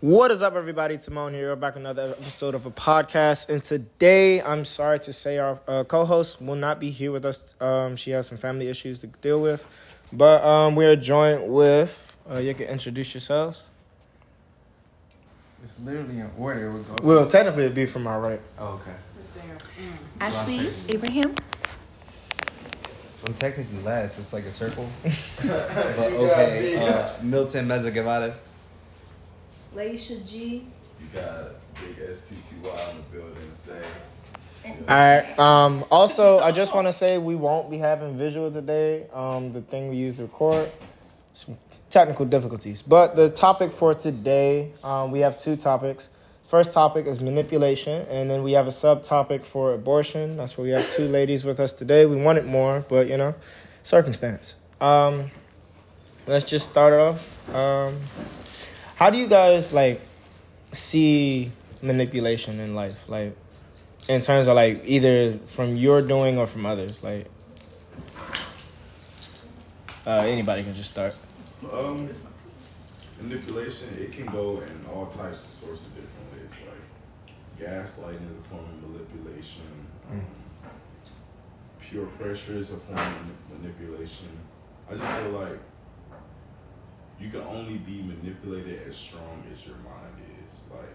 What is up, everybody? Timon here. Back with another episode of a podcast. And today, I'm sorry to say our co-host will not be here with us. She has some family issues to deal with. But we are joined with... you can introduce yourselves. It's literally in order. Well, technically, it'd be from my right. Oh, okay. Ashley, Abraham. I'm technically last. It's like a circle. But okay. Milton Meza Gavada. Laisha G. You got a big STTY on the building to say. All right. Also, I just want to say we won't be having visual today. The thing we used to record, some technical difficulties. But the topic for today, we have two topics. First topic is manipulation, and then we have a subtopic for abortion. That's where we have two ladies with us today. We wanted more, but, you know, circumstance. Let's just start it off. How do you guys, like, see manipulation in life? Like, in terms of, like, either from your doing or from others? Like, anybody can just start. Manipulation, it can go in all types of sorts of different ways. Like, gaslighting is a form of manipulation. Pure pressure is a form of manipulation. I just feel like you can only be manipulated as strong as your mind is. Like,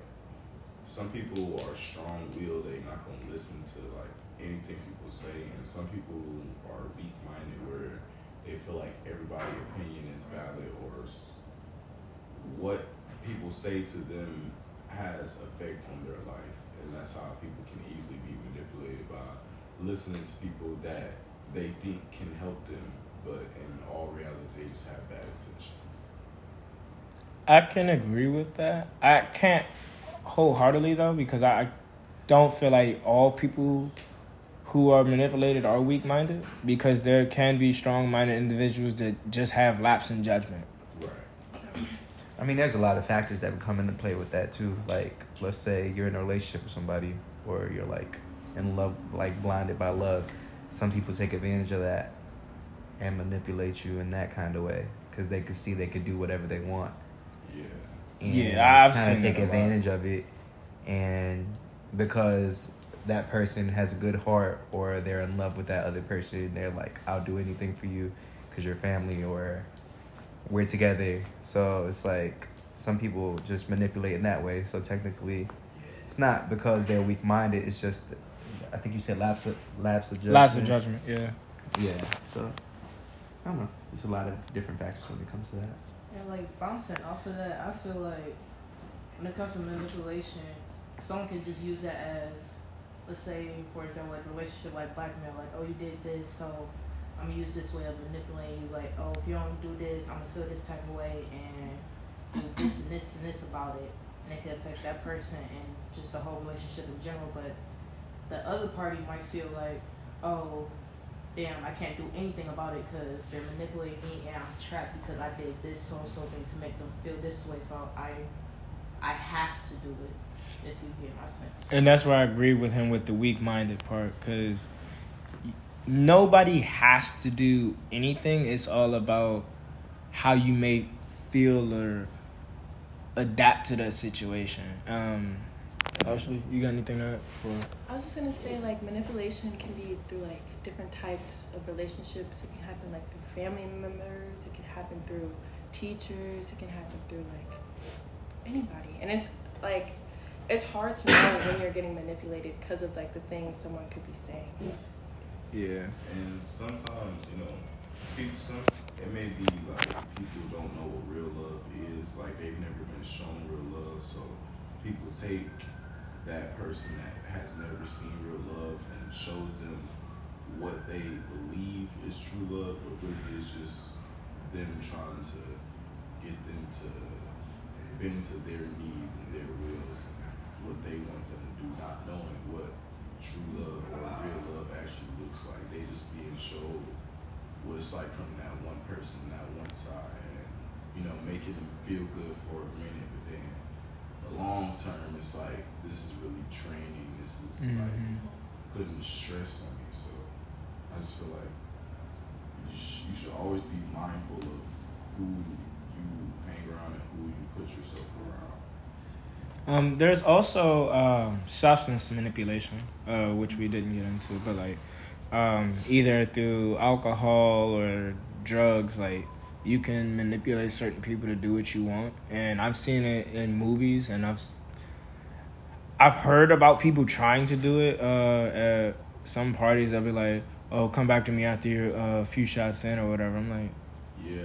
some people are strong-willed, they're not going to listen to, like, anything people say, and some people are weak-minded where they feel like everybody's opinion is valid, or what people say to them has effect on their life. And that's how people can easily be manipulated, by listening to people that they think can help them, but in all reality, they just have bad intentions. I can agree with that. I can't wholeheartedly, though, because I don't feel like all people who are manipulated are weak-minded, because there can be strong-minded individuals that just have lapse in judgment. Right. I mean, there's a lot of factors that would come into play with that, too. Like, let's say you're in a relationship with somebody, or you're, like, in love, like, blinded by love. Some people take advantage of that and manipulate you in that kind of way, because they can see they can do whatever they want. Yeah, I've seen take advantage of it, and because that person has a good heart, or they're in love with that other person, they're like, I'll do anything for you because you're family, or we're together. So it's like some people just manipulate in that way. So technically, it's not because they're weak-minded. It's just, I think you said lapse of judgment. Yeah. So I don't know. There's a lot of different factors when it comes to that. And, like, bouncing off of that, I feel like when it comes to manipulation, someone can just use that as, let's say, for example, like, relationship, like, blackmail. Like, oh, you did this, so I'm going to use this way of manipulating you. Like, oh, if you don't do this, I'm going to feel this type of way, and do this and this and this about it. And it can affect that person and just the whole relationship in general. But the other party might feel like, oh, damn, I can't do anything about it because they're manipulating me, and I'm trapped because I did this so-and-so thing to make them feel this way, so I have to do it, if you get my sense. And that's where I agree with him with the weak-minded part, because nobody has to do anything. It's all about how you may feel or adapt to that situation. Ashley, you got anything to add? I was just going to say, like, manipulation can be through, like, different types of relationships. It can happen, like, through family members. It can happen through teachers. It can happen through, like, anybody. And it's, like, it's hard to know when you're getting manipulated because of, like, the things someone could be saying. Yeah. And sometimes, you know, it may be, like, people don't know what real love is. Like, they've never been shown real love, so people take that person that has never seen real love and shows them what they believe is true love, but really is just them trying to get them to bend to their needs and their wills, what they want them to do, not knowing what true love or real love actually looks like. They just being showed what it's like from that one person, that one side, and, you know, making them feel good for a minute, but then long term, it's like, this is really draining. This is like putting stress on you. So I just feel like you should always be mindful of who you hang around and who you put yourself around. There's also substance manipulation, which we didn't get into, but like either through alcohol or drugs, like you can manipulate certain people to do what you want. And I've seen it in movies, and I've heard about people trying to do it at some parties. They'll be like, "Oh, come back to me after you're a few shots in," or whatever. I'm like, yeah,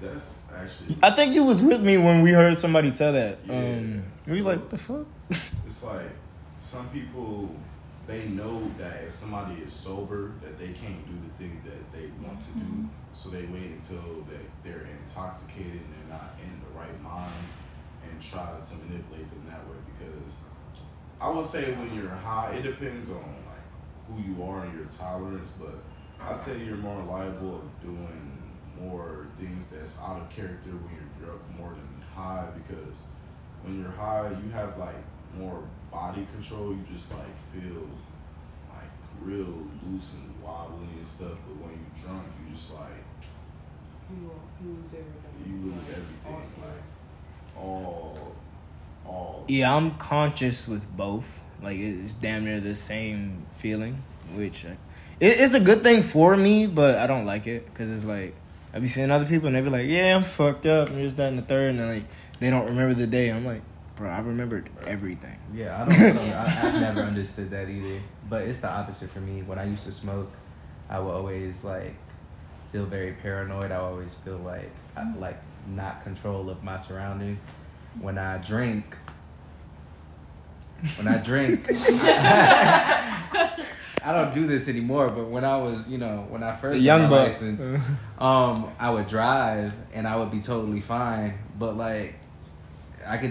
that's actually. I think you was with me when we heard somebody tell that. Yeah, we was like, the fuck? It's like some people, they know that if somebody is sober, that they can't do the thing that they want to do, so they wait until they're intoxicated and they're not in the right mind and try to manipulate them that way. Because I would say when you're high, it depends on like who you are and your tolerance, but I'd say you're more liable of doing more things that's out of character when you're drunk more than high, because when you're high, you have like more body control. You just like feel like real loose and wobbly and stuff, but when you're drunk, you just like you lose everything. You lose everything, like all. Yeah, I'm conscious with both. Like it's damn near the same feeling, which it's a good thing for me, but I don't like it because it's like. I be seeing other people and they be like, "Yeah, I'm fucked up," and this, that, and the third, and like they don't remember the day. I'm like, bro, I remembered everything. Yeah, I've never understood that either. But it's the opposite for me. When I used to smoke, I would always like feel very paranoid. I always feel like I'm like not control of my surroundings. When I drink. I don't do this anymore, but when I was, when I first got my license, I would drive and I would be totally fine. But like, I've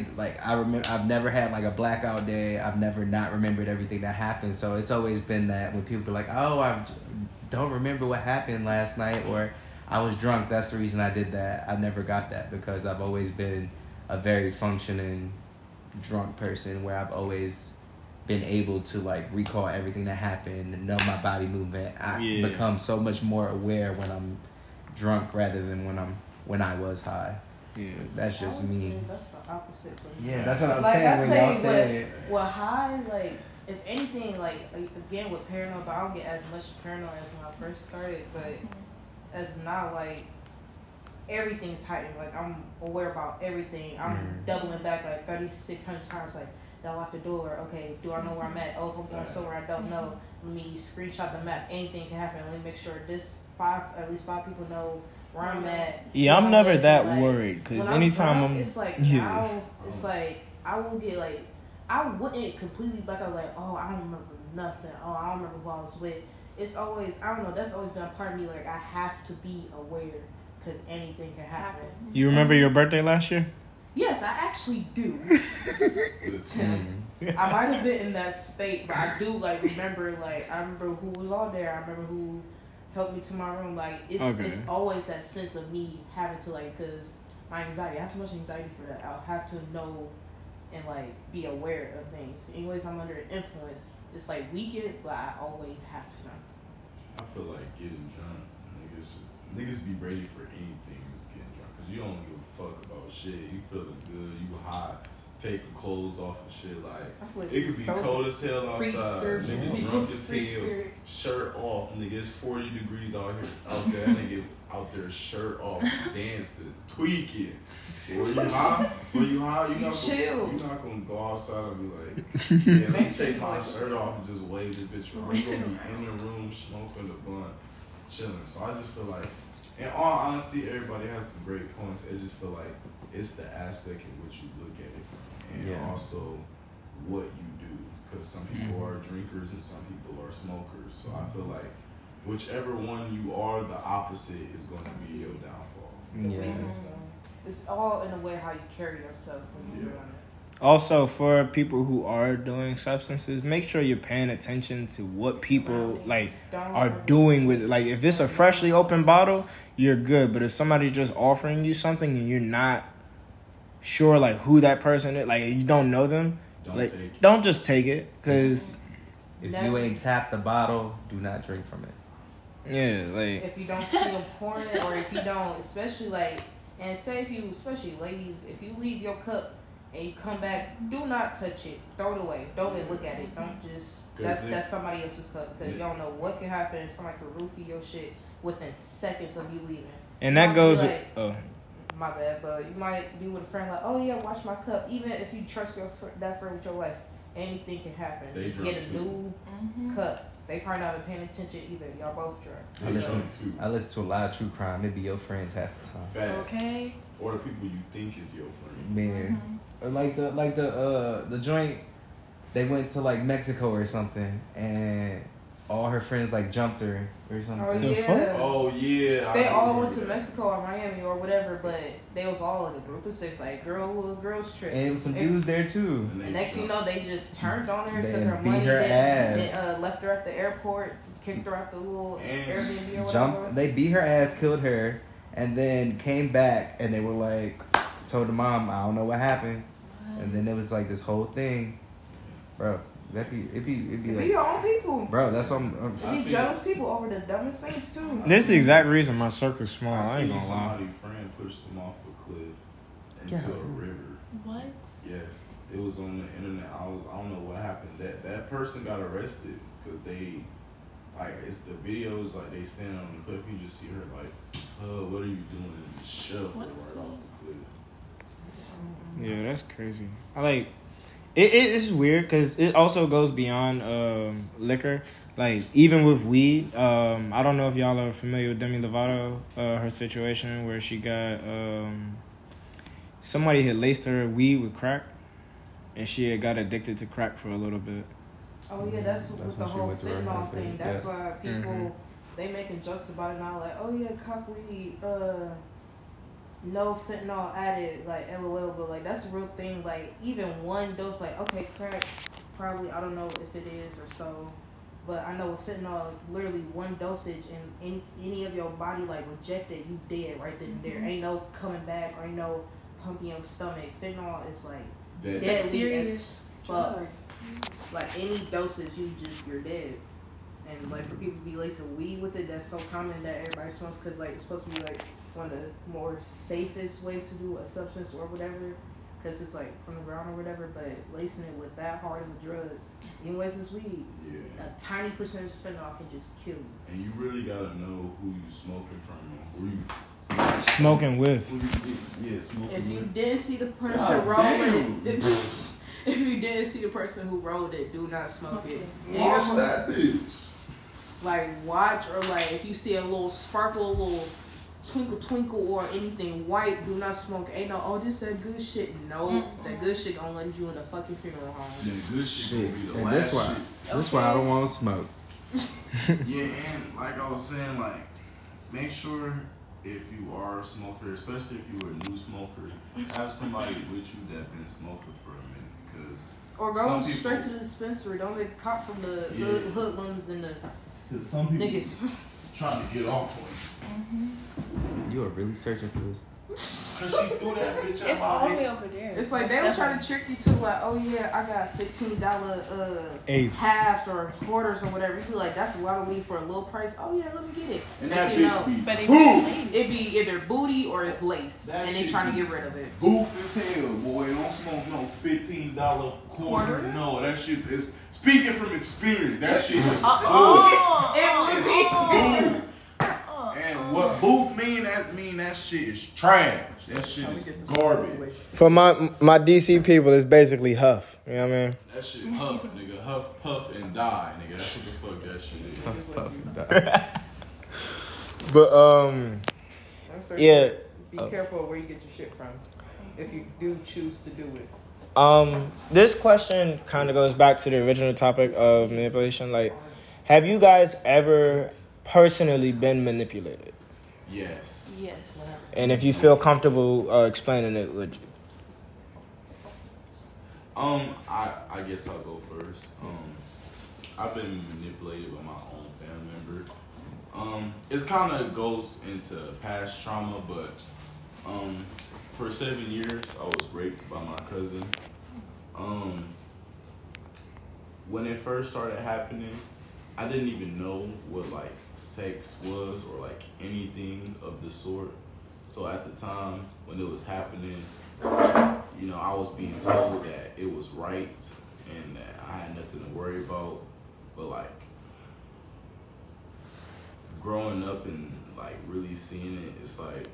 never had like a blackout day. I've never not remembered everything that happened. So it's always been that when people be like, "Oh, I don't remember what happened last night," or "I was drunk. That's the reason I did that." I never got that because I've always been a very functioning drunk person where I've always been able to like recall everything that happened and know my body movement. I become so much more aware when I'm drunk rather than when I was high. Yeah, so that's just me. That's the opposite for me. Yeah, that's what I'm saying. Well, high, like if anything, like again with paranoid, but I don't get as much paranoid as when I first started. But that's not like everything's heightened. Like I'm aware about everything. I'm doubling back like 3,600 times. Like. I lock the door. Okay, do I know where I'm at? Oh, if I'm going somewhere I don't know, let me screenshot the map. Anything can happen. Let me make sure at least five people know where I'm at. Yeah, I'm never that worried because anytime I'm I will get like, I wouldn't completely black out like, "Oh, I don't remember nothing. Oh, I don't remember who I was with." It's always, I don't know, that's always been a part of me. Like I have to be aware because anything can happen. You remember your birthday last year? Yes, I actually do. Tim, I might have been in that state, but I do remember who was all there. I remember who helped me to my room. Like it's always that sense of me having to because my anxiety. I have too much anxiety for that. I'll have to know and be aware of things. Anyways, I'm under influence. It's weakened, but I always have to know. I feel like getting drunk, niggas be ready for anything. Just getting drunk because you don't give a fuck about shit. You feeling good, you high, take your clothes off and shit. Like it could be cold as hell outside, nigga drunk as hell, shirt off, nigga. It's 40 degrees out here, out there, nigga out there shirt off, dancing, tweaking. When you high, you're not gonna go outside and be like, "Yeah, let me take my shirt off and just wave this bitch around." You're gonna be in the room smoking the blunt, chilling. So I just feel like. In all honesty, everybody has some great points. I just feel like it's the aspect in which you look at it and also what you do. Because some people are drinkers and some people are smokers. So I feel like whichever one you are, the opposite is going to be your downfall. Yeah. It's all in a way how you carry yourself when you're doing it. Also, for people who are doing substances, make sure you're paying attention to what people are doing with it. Like if it's a freshly opened bottle, you're good, but if somebody's just offering you something and you're not sure who that person is, you don't know them, don't just take it, because if you ain't tapped the bottle, do not drink from it. Yeah, if you don't see them pouring it, or if you don't, especially ladies, if you leave your cup and you come back, do not touch it. Throw it away. Don't even look at it. Don't just... That's somebody else's cup. Because you don't know what can happen. Somebody can roofie your shit within seconds of you leaving. And so that goes... Like, my bad, but you might be with a friend like, oh yeah, watch my cup. Even if you trust your that friend with your life, anything can happen. They just get a new cup. They probably not been paying attention either. Y'all both drunk. I listen to a lot of true crime. It be your friends half the time. Facts. Okay. Or the people you think is your friend. Man, like the joint, they went to like Mexico or something, and all her friends like jumped her or something. Oh yeah. They all went to Mexico or Miami or whatever, but they was all in a group of six, like girls trip. And it was some dudes there too. And next thing you know, they just turned on her, took her money, then left her at the airport, kicked her out the little Airbnb or whatever. They beat her ass, killed her, and then came back and they were like, told the mom, I don't know what happened. What? And then it was like this whole thing, bro. It'd be like, be your own people, bro. That's what I'm. You jealous people over the dumbest things too. That's the exact reason my circle's small. I ain't gonna lie. Somebody's friend pushed them off a cliff into a river. What? Yes, it was on the internet. I don't know what happened. That person got arrested because they it's the videos like they standing on the cliff. You just see her like, what are you doing? And just shove her right off the cliff. Yeah, that's crazy. It is weird because it also goes beyond liquor. Like, even with weed, I don't know if y'all are familiar with Demi Lovato, her situation where she got... somebody had laced her weed with crack, and she had got addicted to crack for a little bit. Oh, yeah, that's with the whole fentanyl thing. That's why people, they making jokes about it now. Like, oh, yeah, cop weed, no fentanyl added, like LOL, but like that's a real thing. Like even one dose, like okay, crack, probably I don't know if it is or so, but I know with fentanyl, literally one dosage and any of your body like rejected, you dead right then and there. Ain't no coming back or ain't no pumping your stomach. Fentanyl is like deadly as fuck. Like any dosage, you're dead. And like for people to be lacing weed with it, that's so common that everybody smokes because like it's supposed to be like one of the more safest way to do a substance or whatever, because it's like from the ground or whatever, but lacing it with that hard of a drug, anyways, it's weed. Yeah. A tiny percentage of fentanyl can just kill you. And you really gotta know who you smoking from and who you smoking with. If you didn't see the person rolling it, if you didn't see the person who rolled it, do not smoke it. Watch that bitch. Like watch, or like if you see a little sparkle, a little twinkle twinkle or anything white, do not smoke. Ain't no this that good shit. No, that good shit gonna land you in a fucking funeral home. That good shit gonna be the last shit. That's why I don't want to smoke. Yeah, and like I was saying, like make sure if you are a smoker, especially if you were a new smoker, have somebody with you that been smoking for a minute, because or go straight to the dispensary. Don't get caught from the hoodlums and the niggas trying to get off of it. You are really searching for this. Cause she threw that bitch out. It's all the way over there. It's like they were trying to trick you too. Like, oh yeah, I got $15 halves or quarters or whatever. You be like, that's a lot of weed for a little price. Oh yeah, let me get it. And that bitch it be either booty or it's lace, that and they trying to get rid of it. Goof as hell, boy. Don't smoke no $15 quarter. No, that shit is speaking from experience. That shit is it would be. And what booth mean that shit is trash. That shit is garbage. For my DC people, it's basically huff. You know what I mean? That shit huff, nigga. Huff, puff, and die, nigga. That's what the fuck that shit is. Huff, puff, and die. But, yeah. Be careful where you get your shit from, if you do choose to do it. This question kind of goes back to the original topic of manipulation. Like, have you guys ever... personally been manipulated? Yes. And if you feel comfortable explaining it, would you? I guess I'll go first. I've been manipulated by my own family member. It kind of goes into past trauma, but for 7 years I was raped by my cousin. When it first started happening, I didn't even know what like sex was or like anything of the sort. So at the time when it was happening, you know, I was being told that it was right and that I had nothing to worry about. But like growing up and like really seeing it, it's like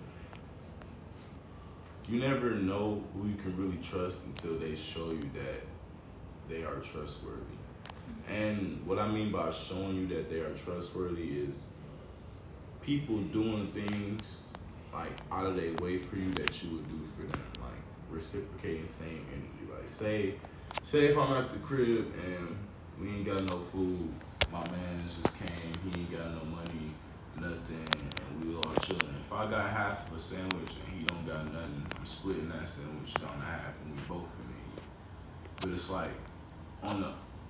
you never know who you can really trust until they show you that they are trustworthy. And what I mean by showing you that they are trustworthy is people doing things like out of their way for you that you would do for them, like reciprocating same energy. Like say if I'm at the crib and we ain't got no food, my man just came, he ain't got no money, nothing, and we all chilling. If I got half of a sandwich and he don't got nothing, I'm splitting that sandwich down to half and we both finna eat. But it's like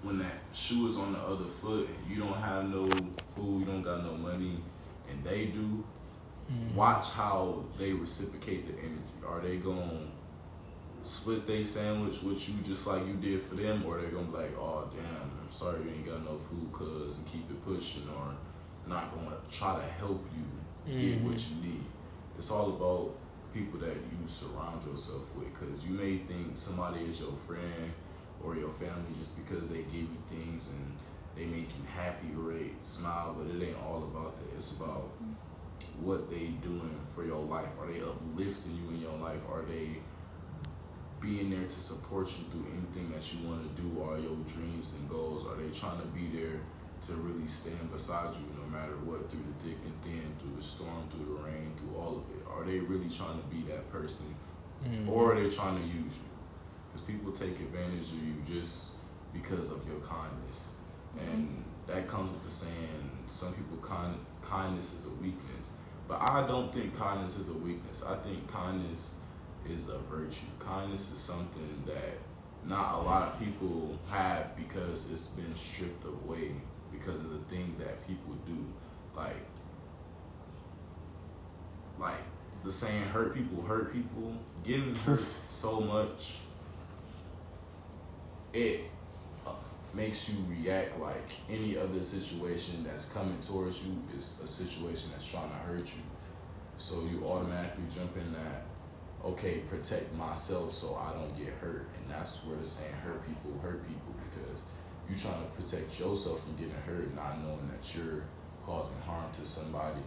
when that shoe is on the other foot and you don't have no food, you don't got no money, and they do, watch how they reciprocate the energy. Are they gonna split their sandwich with you just like you did for them, or they gonna be like, oh damn, I'm sorry you ain't got no food, cuz, and keep it pushing, or not gonna try to help you get what you need. It's all about people that you surround yourself with, cuz you may think somebody is your friend or your family just because they give you things and they make you happy or they smile, but it ain't all about that. It's about what they doing for your life. Are they uplifting you in your life? Are they being there to support you through anything that you want to do? Are your dreams and goals, are they trying to be there to really stand beside you no matter what, through the thick and thin, through the storm, through the rain, through all of it? Are they really trying to be that person? Or are they trying to use you? Because people take advantage of you just because of your kindness. And that comes with the saying, some people, kindness is a weakness. But I don't think kindness is a weakness. I think kindness is a virtue. Kindness is something that not a lot of people have because it's been stripped away because of the things that people do. Like the saying, hurt people, getting hurt so much, it makes you react like any other situation that's coming towards you is a situation that's trying to hurt you. So you automatically jump in that, okay, protect myself so I don't get hurt. And that's where the saying hurt people, because you're trying to protect yourself from getting hurt, not knowing that you're causing harm to somebody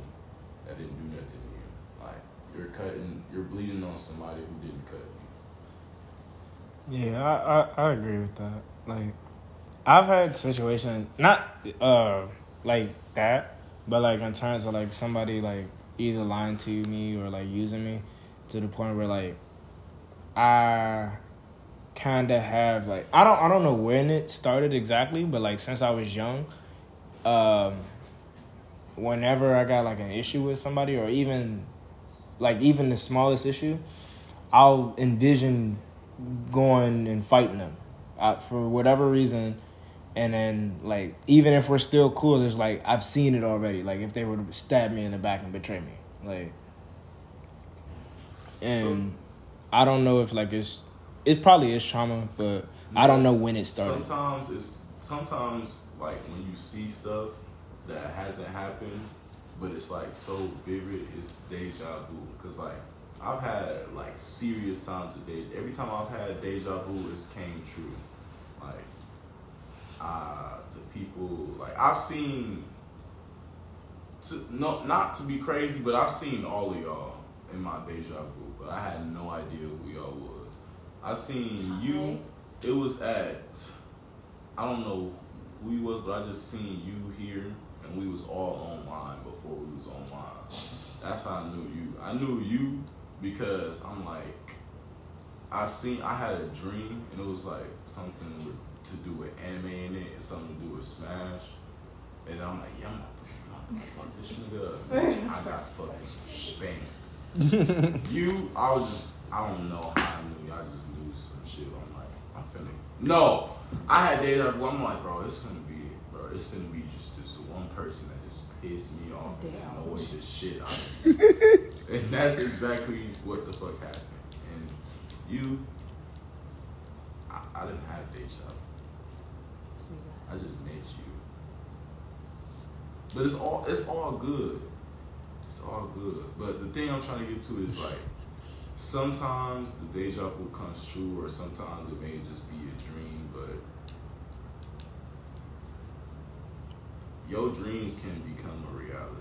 that didn't do nothing to you. Like you're bleeding on somebody who didn't cut you. Yeah, I agree with that. Like I've had situations, not like that, but like in terms of like somebody like either lying to me or like using me to the point where like I kind of have like, I don't know when it started exactly, but like since I was young, whenever I got like an issue with somebody or even the smallest issue, I'll envision going and fighting them for whatever reason. And then, like, even if we're still cool, it's like, I've seen it already. Like, if they were to stab me in the back and betray me. Like, and so, I don't know if, like, it probably is trauma, but no, I don't know when it started. Sometimes, like, when you see stuff that hasn't happened, but it's, like, so vivid, it's deja vu. Because, like, I've had, like, serious times of deja vu. Every time I've had deja vu, it's came true. Like, the people, like, I've seen, not to be crazy, but I've seen all of y'all in my deja vu, but I had no idea who y'all was. I seen you, it was at, I don't know who you was, but I just seen you here, and we was all online before we was online. That's how I knew you. I knew you because I'm like, I had a dream, and it was like something to do with anime in it, and something to do with Smash, and I'm like, yeah, I'm about to fuck this nigga up. Man, I got fucking spanked. I don't know how I knew you. I just knew some shit. I'm like, I had days of, I'm like, bro, it's gonna be it, bro. It's gonna be just this one person that just pissed me off and annoyed the shit out of me. And that's exactly what the fuck happened. And I didn't have deja vu. I just met you. But it's all good. But the thing I'm trying to get to is like, sometimes the deja vu comes true, or sometimes it may just be a dream, but your dreams can become a reality.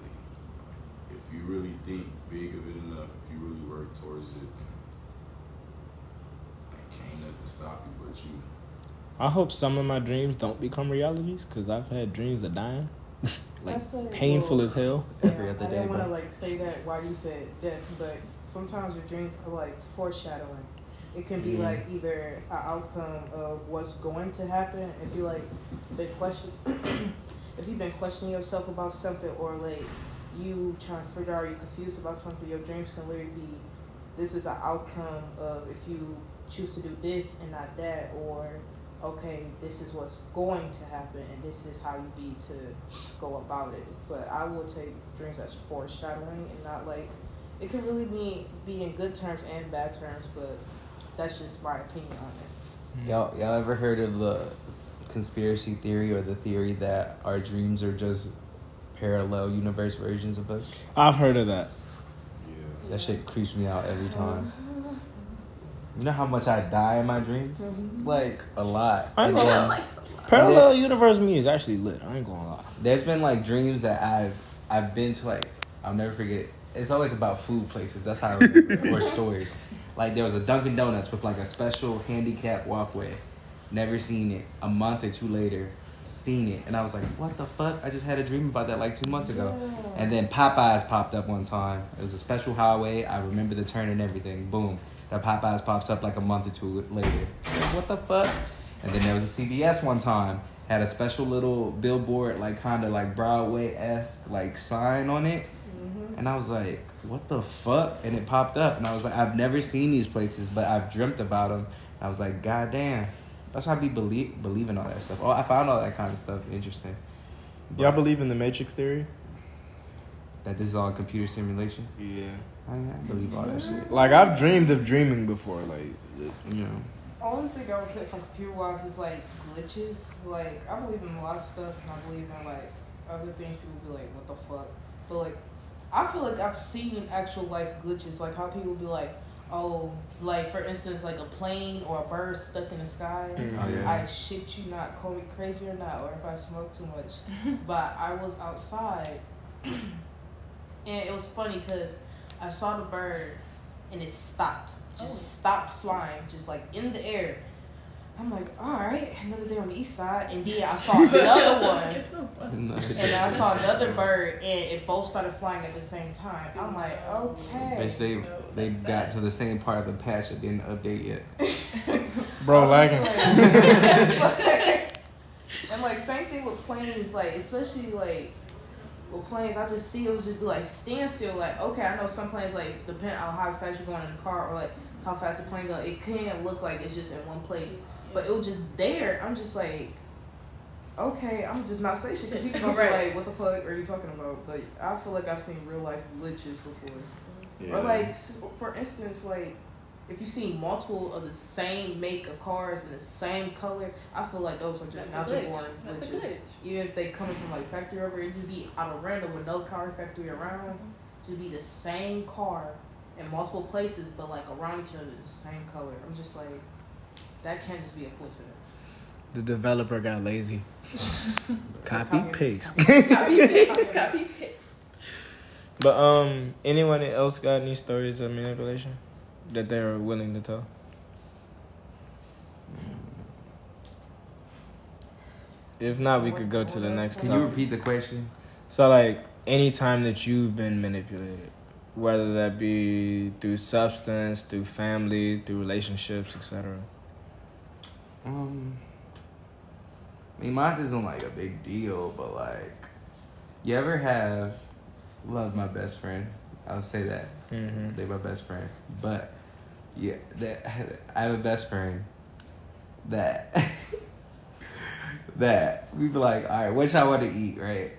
If you really think big of it enough, if you really work towards it, I can't nothing stop you but you. I hope some of my dreams don't become realities, because I've had dreams of dying. Like, painful as hell. Every other day. I didn't want to say that while you said death, but sometimes your dreams are foreshadowing. It can be either an outcome of what's going to happen. If you if you've been questioning yourself about something, or you trying to figure out, you're confused about something, your dreams can literally be, this is an outcome of if you choose to do this and not that, or okay, this is what's going to happen, and this is how you need to go about it. But I will take dreams as foreshadowing, and not it can really be in good terms and bad terms, but that's just my opinion on it. Y'all ever heard of the conspiracy theory, or the theory that our dreams are just parallel universe versions of us? I've heard of that. Yeah. That shit creeps me out every time. You know how much I die in my dreams? Mm-hmm. A lot. I ain't gonna lie. Parallel universe me is actually lit. I ain't gonna lie. There's been, dreams that I've been to, I'll never forget it. It's always about food places. That's how I remember it. Or stories. There was a Dunkin' Donuts with, a special handicap walkway. Never seen it. A month or two later, seen it. And I was like, what the fuck? I just had a dream about that, 2 months ago. Yeah. And then Popeyes popped up one time. It was a special highway. I remember the turn and everything. Boom. The Popeyes pops up a month or two later. What the fuck? And then there was a CVS one time. Had a special little billboard, kind of Broadway-esque, sign on it. Mm-hmm. And I was like, what the fuck? And it popped up. And I was like, I've never seen these places, but I've dreamt about them. And I was like, god damn. That's why I be believing all that stuff. Oh, I found all that kind of stuff interesting. But y'all believe in the Matrix theory? That this is all computer simulation? Yeah. I believe all that shit. I've dreamed of dreaming before, you know. Only thing I would take from computer-wise is, glitches. I believe in a lot of stuff, and I believe in, other things people be like, what the fuck? But, I feel like I've seen actual life glitches, how people be like, oh, for instance, a plane or a bird stuck in the sky. Oh, yeah. I shit you not, call me crazy or not, or if I smoke too much. But I was outside, and it was funny, because I saw the bird and it stopped. Stopped flying, just in the air. I'm like, all right, another day on the east side. And then I saw another one. And I saw another bird, and it both started flying at the same time. I'm like, okay. They got to the same part of the patch that didn't update yet. Bro, and same thing with planes, especially with planes, I just see it would just be stand still. Okay, I know some planes depend on how fast you're going in the car, or how fast the plane goes. It can look like it's just in one place, but it was just there. I'm just okay, I'm just not saying shit. People gonna be what the fuck are you talking about? But I feel I've seen real life glitches before. Yeah. Or for instance, if you see multiple of the same make of cars in the same color, I feel those are just algebra glitches. Even if they coming from factory over, it just be out of random with no car factory around. Mm-hmm. Just be the same car in multiple places, but around each other the same color. I'm just that can't just be a coincidence. The developer got lazy. Copy paste. But anyone else got any stories of manipulation that they are willing to tell? If not, we could go to the next topic. Can you repeat the question? So, any time that you've been manipulated, whether that be through substance, through family, through relationships, etc. I mean, mine isn't a big deal, but you ever have loved my best friend? I'll say that. Mm-hmm. They're my best friend. But, yeah, I have a best friend that that we be all right, what y'all want to eat, right?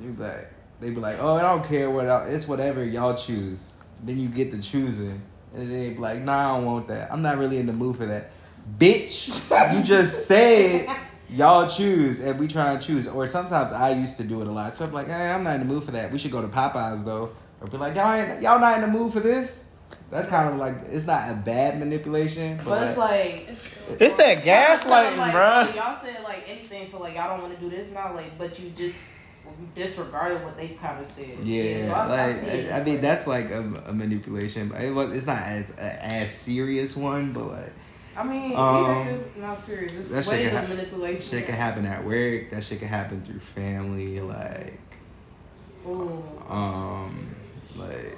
They be like, oh, I don't care what it's whatever y'all choose. Then you get the choosing, and then they be like, nah, I don't want that. I'm not really in the mood for that, bitch. You just said y'all choose, and we try and choose. Or sometimes I used to do it a lot. So I'm like, hey, I'm not in the mood for that. We should go to Popeyes though. Or be like, y'all not in the mood for this? That's kind of like, it's not a bad manipulation, but it's like it's that gaslighting, like, bro. Like, y'all said like anything, so like y'all don't want to do this now, like, but you just disregarded what they kind of said. Yeah, so I mean that's like a manipulation, but it's not as serious one, but like. I mean, even if it's not serious, it's ways of manipulation. Shit can happen at work. That shit can happen through family, like. Ooh. Like,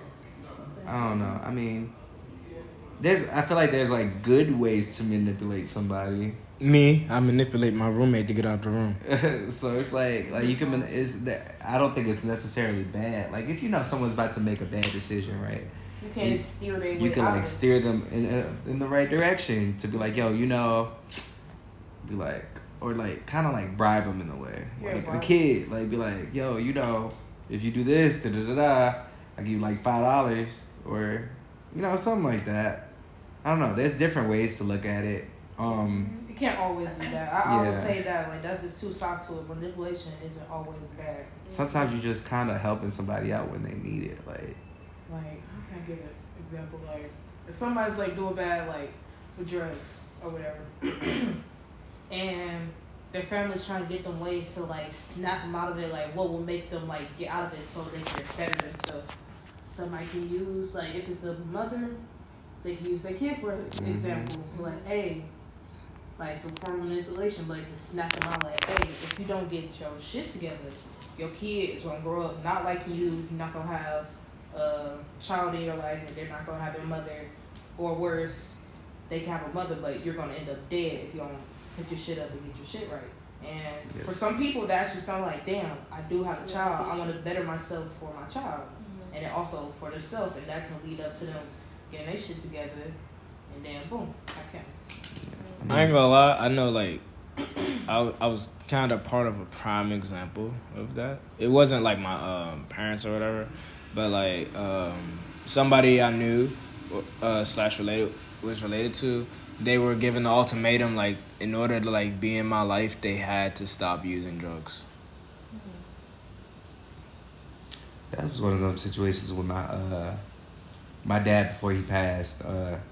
I don't know. I mean, I feel like there's like good ways to manipulate somebody. Me, I manipulate my roommate to get out the room. So it's like you can. I don't think it's necessarily bad. Like if you know someone's about to make a bad decision, right? You can steer them. You can like steer them in the right direction to be like, yo, you know, be like, or like kind of like bribe them in a way, like a kid, like be like, yo, you know, if you do this, da da da da, I give you like $5 or you know something like that. I don't know. There's different ways to look at it. You can't always do that. Always say that like that's just two sides to it. Manipulation isn't always bad. Sometimes you just kind of helping somebody out when they need it, like. Like, how can I give an example? Like, if somebody's, like, doing bad, like, with drugs or whatever, and their family's trying to get them ways to, like, snap them out of it, like, what will make them, like, get out of it so they can better themselves. Somebody can use, like, if it's a mother, they can use their kid, for example. Like, hey, like, some form of manipulation, but they can snap them out, like, hey, if you don't get your shit together, your kid is going to grow up not like you, you're not going to have a child in your life, and they're not gonna have their mother, or worse, they can have a mother, but you're gonna end up dead if you don't pick your shit up and get your shit right. And for some people, that actually sounds like, damn, I do have a child. I want to better myself for my child, and then also for themselves, and that can lead up to them getting their shit together, and then boom, I can't. I ain't gonna lie. I know, like, I was kind of part of a prime example of that. It wasn't like my parents or whatever. But, like, somebody I knew / related was related to, they were given the ultimatum, like, in order to, like, be in my life, they had to stop using drugs. That was one of those situations with my dad before he passed.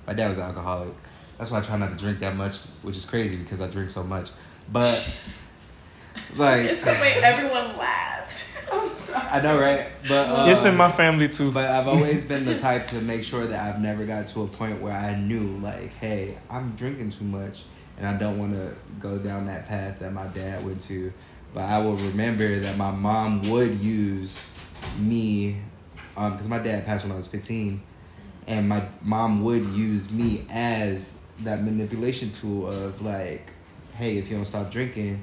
My dad was an alcoholic. That's why I try not to drink that much, which is crazy because I drink so much. But, like... It's the way everyone laughs. I'm sorry. I know, right? But it's in my family too. But I've always been the type to make sure that I've never got to a point where I knew, like, hey, I'm drinking too much, and I don't want to go down that path that my dad went to. But I will remember that my mom would use me, because my dad passed when I was 15, and my mom would use me as that manipulation tool of like, hey, if you don't stop drinking,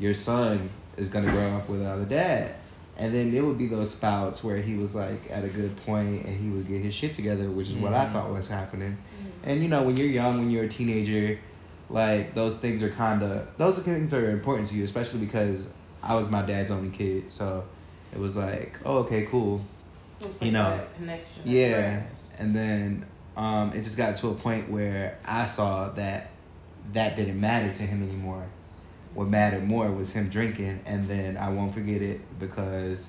your son is gonna grow up without a dad. And then it would be those spouts where he was, like, at a good point and he would get his shit together, which is what I thought was happening. Mm-hmm. And, you know, when you're young, when you're a teenager, like, those things are important to you, especially because I was my dad's only kid. So it was like, oh, okay, cool. It was like, you know, that connection. Yeah. And then it just got to a point where I saw that didn't matter to him anymore. What mattered more was him drinking, and then I won't forget it because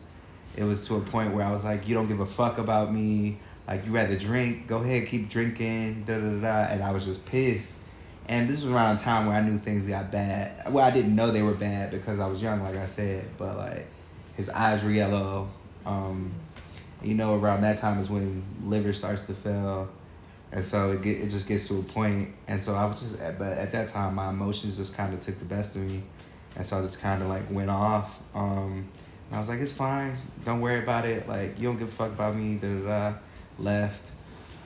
it was to a point where I was like, you don't give a fuck about me. Like, you rather drink. Go ahead, keep drinking, da-da-da-da. And I was just pissed. And this was around a time where I knew things got bad. Well, I didn't know they were bad because I was young, like I said. But, like, his eyes were yellow. You know, around that time is when liver starts to fail. And so it just gets to a point. And so I was but at that time, my emotions just kind of took the best of me. And so I just kind of like went off. And I was like, it's fine. Don't worry about it. Like, you don't give a fuck about me. Da da da. Left.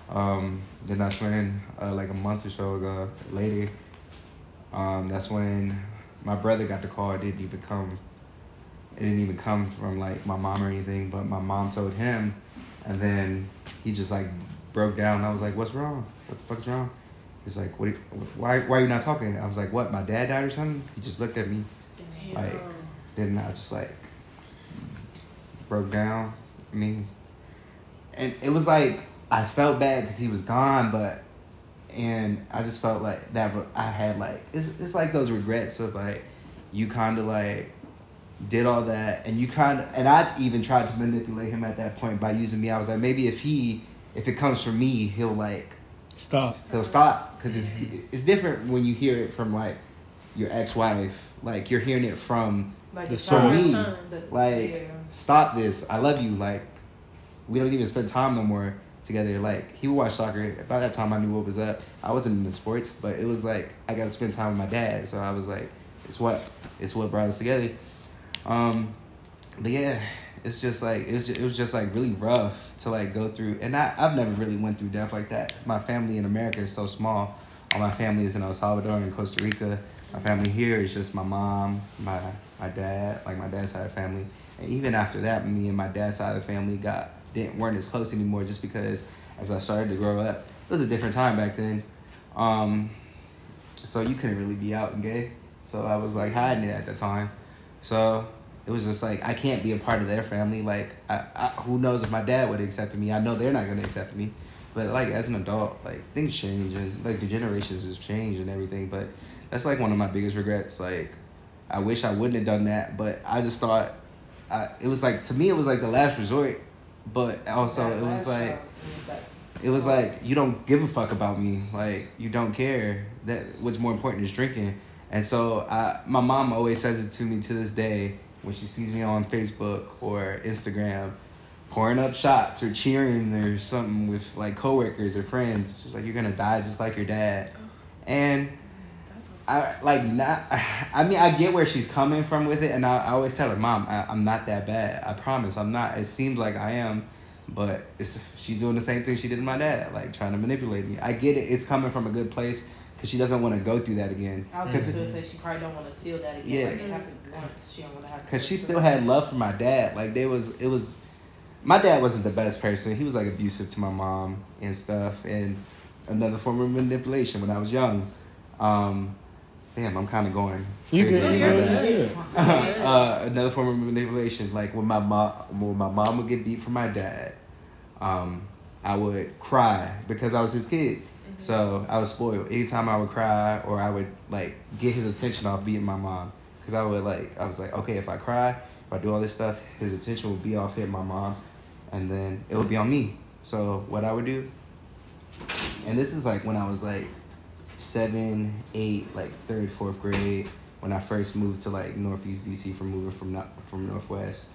Then that's when, like a month or so ago, later, that's when my brother got the call. It didn't even come from like my mom or anything, but my mom told him. And then he just like, broke down, and I was like, what's wrong? What the fuck's wrong? He's like, why are you not talking? I was like, what, my dad died or something? He just looked at me. Damn. Like, then I just like broke down. I mean, and it was like, I felt bad because he was gone, and I just felt like that I had like, it's like those regrets of like, you kind of like did all that, and I even tried to manipulate him at that point by using me. I was like, maybe if he if it comes from me, he'll like stop. He'll stop because it's different when you hear it from like your ex-wife. Like you're hearing it from like the source. Like stop this. I love you. Like we don't even spend time no more together. Like he would watch soccer. By that time, I knew what was up. I wasn't into sports, but it was like I got to spend time with my dad. So I was like, it's what brought us together. But yeah, it's just like it was just like really rough to like go through. And I've never really went through death like that. My family in America is so small. All my family is in El Salvador and Costa Rica. My family here is just my mom, my dad, like my dad's side of the family. And even after that, me and my dad's side of the family weren't as close anymore, just because as I started to grow up, it was a different time back then. So you couldn't really be out and gay. So I was like hiding it at the time. So it was just like I can't be a part of their family. Like I who knows if my dad would have accepted me. I know they're not gonna accept me. But like as an adult, like things change and like the generations has changed and everything. But that's like one of my biggest regrets. Like I wish I wouldn't have done that, but I just thought it was like, to me it was like the last resort, but also it was like you don't give a fuck about me. Like you don't care. That what's more important is drinking. And so my mom always says it to me to this day when she sees me on Facebook or Instagram pouring up shots or cheering or something with like coworkers or friends. She's like, you're gonna die just like your dad. And I get where she's coming from with it, and I always tell her, Mom, I'm not that bad. I promise I'm not. It seems like I am, but she's doing the same thing she did to my dad, like trying to manipulate me. I get it. It's coming from a good place because she doesn't want to go through that again. I was just going to say she probably don't want to feel that again. Yeah. Like it happened once. She don't want to have to. Because she still had love for my dad. Like my dad wasn't the best person. He was like abusive to my mom and stuff, and another form of manipulation when I was young. Damn, I'm kind of going. You good? Yeah. Another form of manipulation, like when my mom would get beat from my dad, I would cry because I was his kid. Mm-hmm. So I was spoiled. Anytime I would cry or I would like get his attention off beating my mom, because I was like, okay, if I cry, if I do all this stuff, his attention will be off hitting my mom, and then it would be on me. So what I would do, and this is like when I was like 7, 8, like 3rd, 4th grade, when I first moved to like Northeast D.C. from Northwest,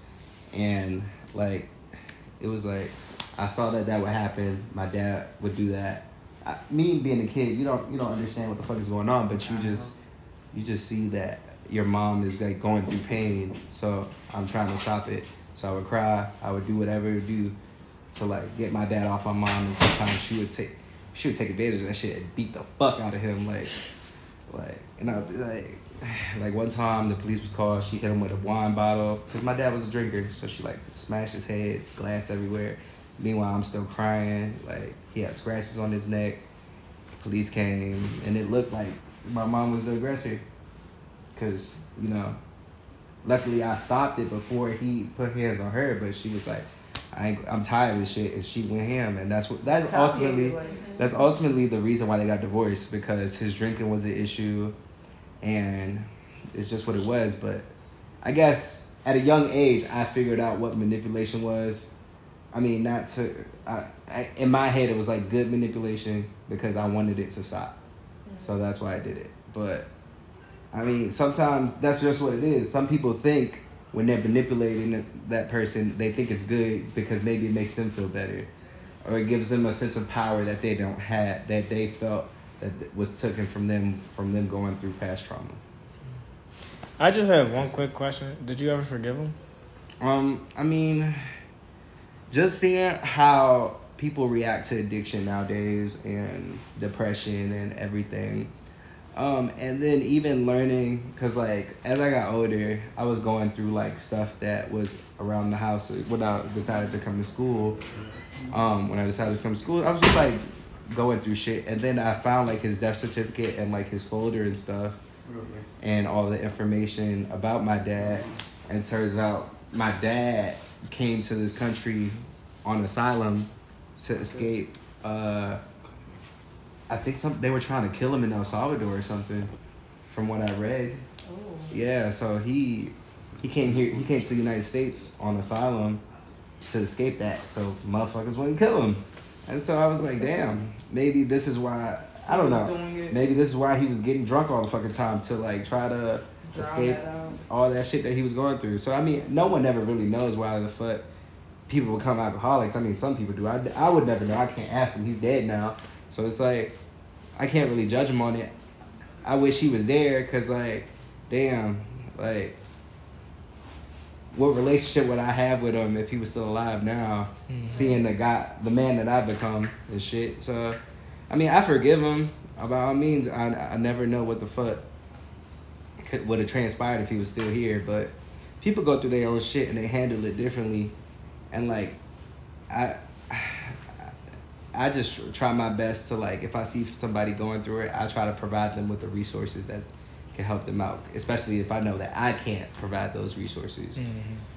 and like it was like I saw that would happen. My dad would do that. Me being a kid, you don't understand what the fuck is going on, but you just see that your mom is like going through pain. So I'm trying to stop it. So I would cry. I would do whatever to do to like get my dad off my mom, and sometimes she would take advantage of that shit and beat the fuck out of him. Like, and I'd be like one time the police was called. She hit him with a wine bottle. Cause my dad was a drinker, so she like smashed his head, glass everywhere. Meanwhile, I'm still crying. Like he had scratches on his neck. Police came, and it looked like my mom was the aggressor. Cause you know, luckily I stopped it before he put hands on her. But she was like, I'm tired of this shit, and she went ham, and that's ultimately the reason why they got divorced, because his drinking was an issue, and it's just what it was. But I guess at a young age, I figured out what manipulation was. I mean, in my head, it was like good manipulation because I wanted it to stop, so that's why I did it. But I mean, sometimes that's just what it is. Some people think, when they're manipulating that person, they think it's good because maybe it makes them feel better, or it gives them a sense of power that they don't have, that they felt that was taken from them going through past trauma. I just have one quick question. Did you ever forgive him? I mean, just seeing how people react to addiction nowadays and depression and everything. And then even learning, because, like, as I got older, I was going through, like, stuff that was around the house when I decided to come to school. I was just, like, going through shit. And then I found, like, his death certificate and, like, his folder and stuff and all the information about my dad. And it turns out my dad came to this country on asylum to escape, I think they were trying to kill him in El Salvador or something, from what I read. Oh. Yeah, so he came here. He came to the United States on asylum to escape that, so motherfuckers wouldn't kill him. And so I was like, damn, maybe this is why, I don't know, maybe this is why he was getting drunk all the fucking time to like try to escape all that shit that he was going through. So, I mean, no one ever really knows why the fuck people become alcoholics. I mean, some people do. I would never know. I can't ask him. He's dead now. So it's like, I can't really judge him on it. I wish he was there because, like, damn, like, what relationship would I have with him if he was still alive now, seeing the man that I've become and shit. So, I mean, I forgive him. By all means, I never know what the fuck would have transpired if he was still here. But people go through their own shit and they handle it differently. And, like, I just try my best to, like, if I see somebody going through it, I try to provide them with the resources that can help them out, especially if I know that I can't provide those resources. Mm-hmm.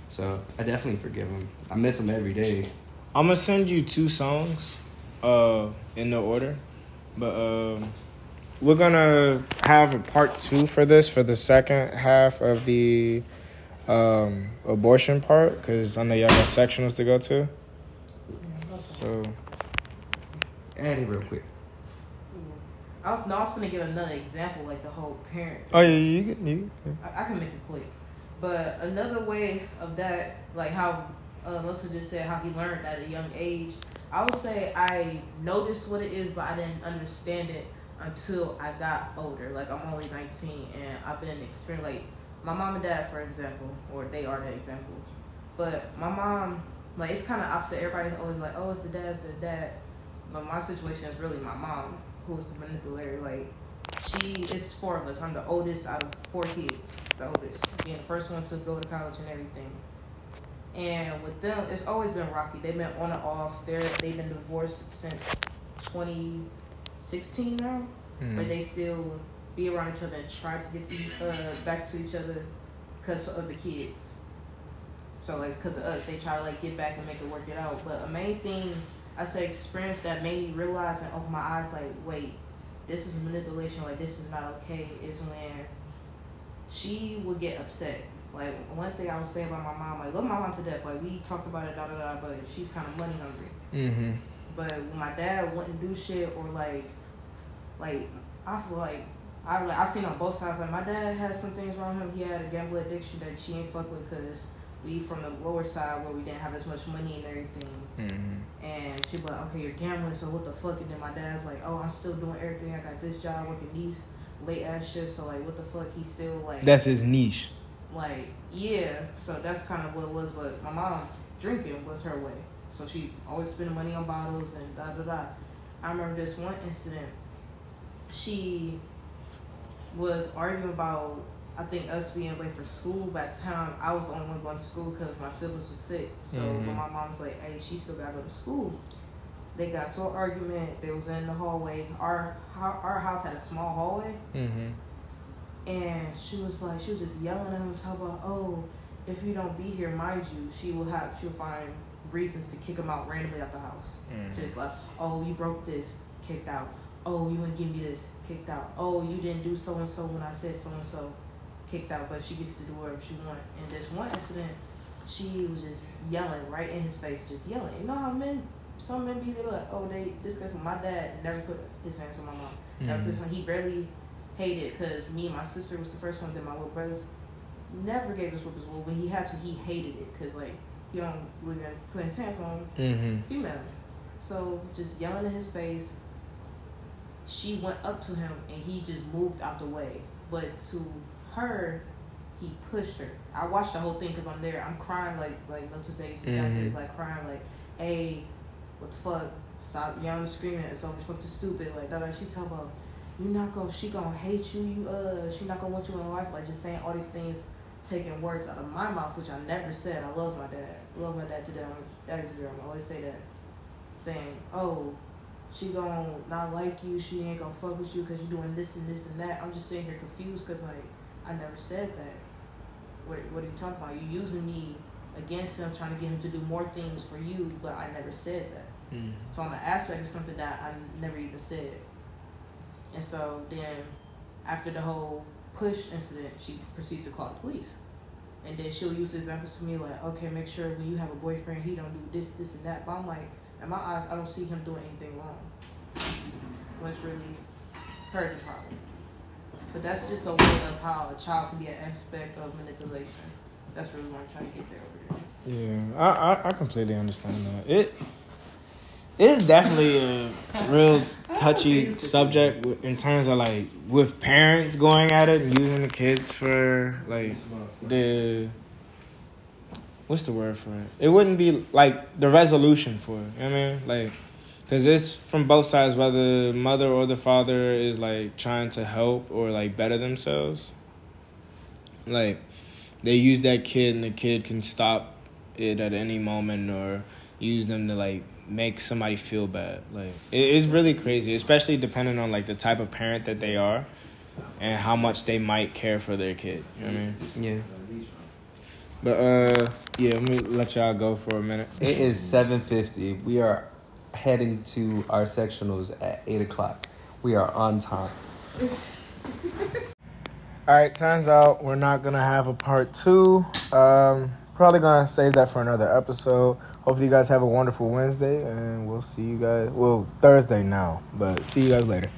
So I definitely forgive them. I miss them every day. I'm going to send you two songs in no order, but we're going to have a part two for this, for the second half of the abortion part, because I know y'all got sectionals to go to. So... add it real quick. I was going to give another example, like the whole parent. Oh, yeah, you can. I can make it quick. But another way of that, like how Milton just said, how he learned at a young age, I would say I noticed what it is, but I didn't understand it until I got older. Like, I'm only 19, and I've been experiencing, like, my mom and dad, for example, or they are the examples. But my mom, like, it's kind of opposite. Everybody's always like, oh, it's the dad, it's the dad. But my situation is really my mom, who's the manipulator. Like, it's four of us. I'm the oldest out of four kids, the oldest. Being the first one to go to college and everything. And with them, it's always been rocky. They've been on and off. They've been divorced since 2016 now. Mm. But they still be around each other and try to get back to each other because of the kids. So, like, because of us, they try to, like, get back and make it work it out. But a main thing... I say experience that made me realize and open my eyes, like, wait, this is manipulation, like, this is not okay, is when she would get upset. Like, one thing I would say about my mom, like, love my mom to death, like, we talked about it, but she's kind of money hungry. Mm-hmm. But when my dad wouldn't do shit, or, like, I feel like, I seen on both sides, like, my dad had some things wrong with him. He had a gamble addiction that she ain't fuck with, because we from the lower side where we didn't have as much money and everything. Mm-hmm. And she was like, okay, you're gambling, so what the fuck? And then my dad's like, oh, I'm still doing everything. I got this job, working these late-ass shifts, so, like, what the fuck? He's still, like... That's his niche. Like, yeah. So that's kind of what it was. But my mom, drinking was her way. So she always spending money on bottles and da-da-da. I remember this one incident. She was arguing about... I think us being late for school. By the time I was the only one going to school because my siblings were sick. So But my mom's like, hey, she still got to go to school. They got to an argument. They was in the hallway. Our house had a small hallway. Mm-hmm. And she was just yelling at him, talking about, oh, if you don't be here, mind you, she'll find reasons to kick him out randomly out the house. Mm-hmm. Just like, oh, you broke this, kicked out. Oh, you didn't give me this, kicked out. Oh, you didn't do so-and-so when I said so-and-so. Kicked out, but she gets to do whatever she wants. And this one incident, she was just yelling right in his face, just yelling. You know how some men be, they're like, oh, they discuss. My dad never put his hands on my mom. He barely hated, because me and my sister was the first one. Then my little brothers never gave us whoopers. Well, when he had to, he hated it, because, like, he don't really put his hands on females. So just yelling in his face. She went up to him and he just moved out the way, but to her, he pushed her. I watched the whole thing because I'm there. I'm crying, like Milton said, like crying, like, hey, what the fuck? Stop yelling and screaming. It's over something stupid. Like, that. Like, she talking about, you not gonna, she gonna hate you. She not gonna want you in life. Like, just saying all these things, taking words out of my mouth, which I never said. I love my dad. Love my dad to them. That is a girl. I always say that. Saying, oh, she gonna not like you. She ain't gonna fuck with you because you're doing this and this and that. I'm just sitting here confused because, like, I never said that. What are you talking about? You're using me against him, trying to get him to do more things for you, but I never said that. Mm. So on the aspect of something that I never even said. And so then after the whole push incident, she proceeds to call the police. And then she'll use examples to me, like, okay, make sure when you have a boyfriend, he don't do this, this, and that. But I'm like, in my eyes, I don't see him doing anything wrong. When it's really her problem. But that's just a way of how a child can be an aspect of manipulation. That's really what I'm trying to get there over here. Yeah, I completely understand that. It is definitely a real touchy subject in terms of, like, with parents going at it and using the kids for, like, the... What's the word for it? It wouldn't be, like, the resolution for it. You know what I mean? Like, because it's from both sides, whether the mother or the father is, like, trying to help or, like, better themselves. Like, they use that kid and the kid can stop it at any moment or use them to, like, make somebody feel bad. Like, it's really crazy, especially depending on, like, the type of parent that they are and how much they might care for their kid. You know what I mean? Yeah. But, yeah, let me let y'all go for a minute. It is 7:50. We are heading to our sectionals at 8 o'clock. We are on time. All right, time's out. We're not going to have a part two. Probably going to save that for another episode. Hopefully you guys have a wonderful Wednesday, and we'll see you guys. Well, Thursday now, but see you guys later.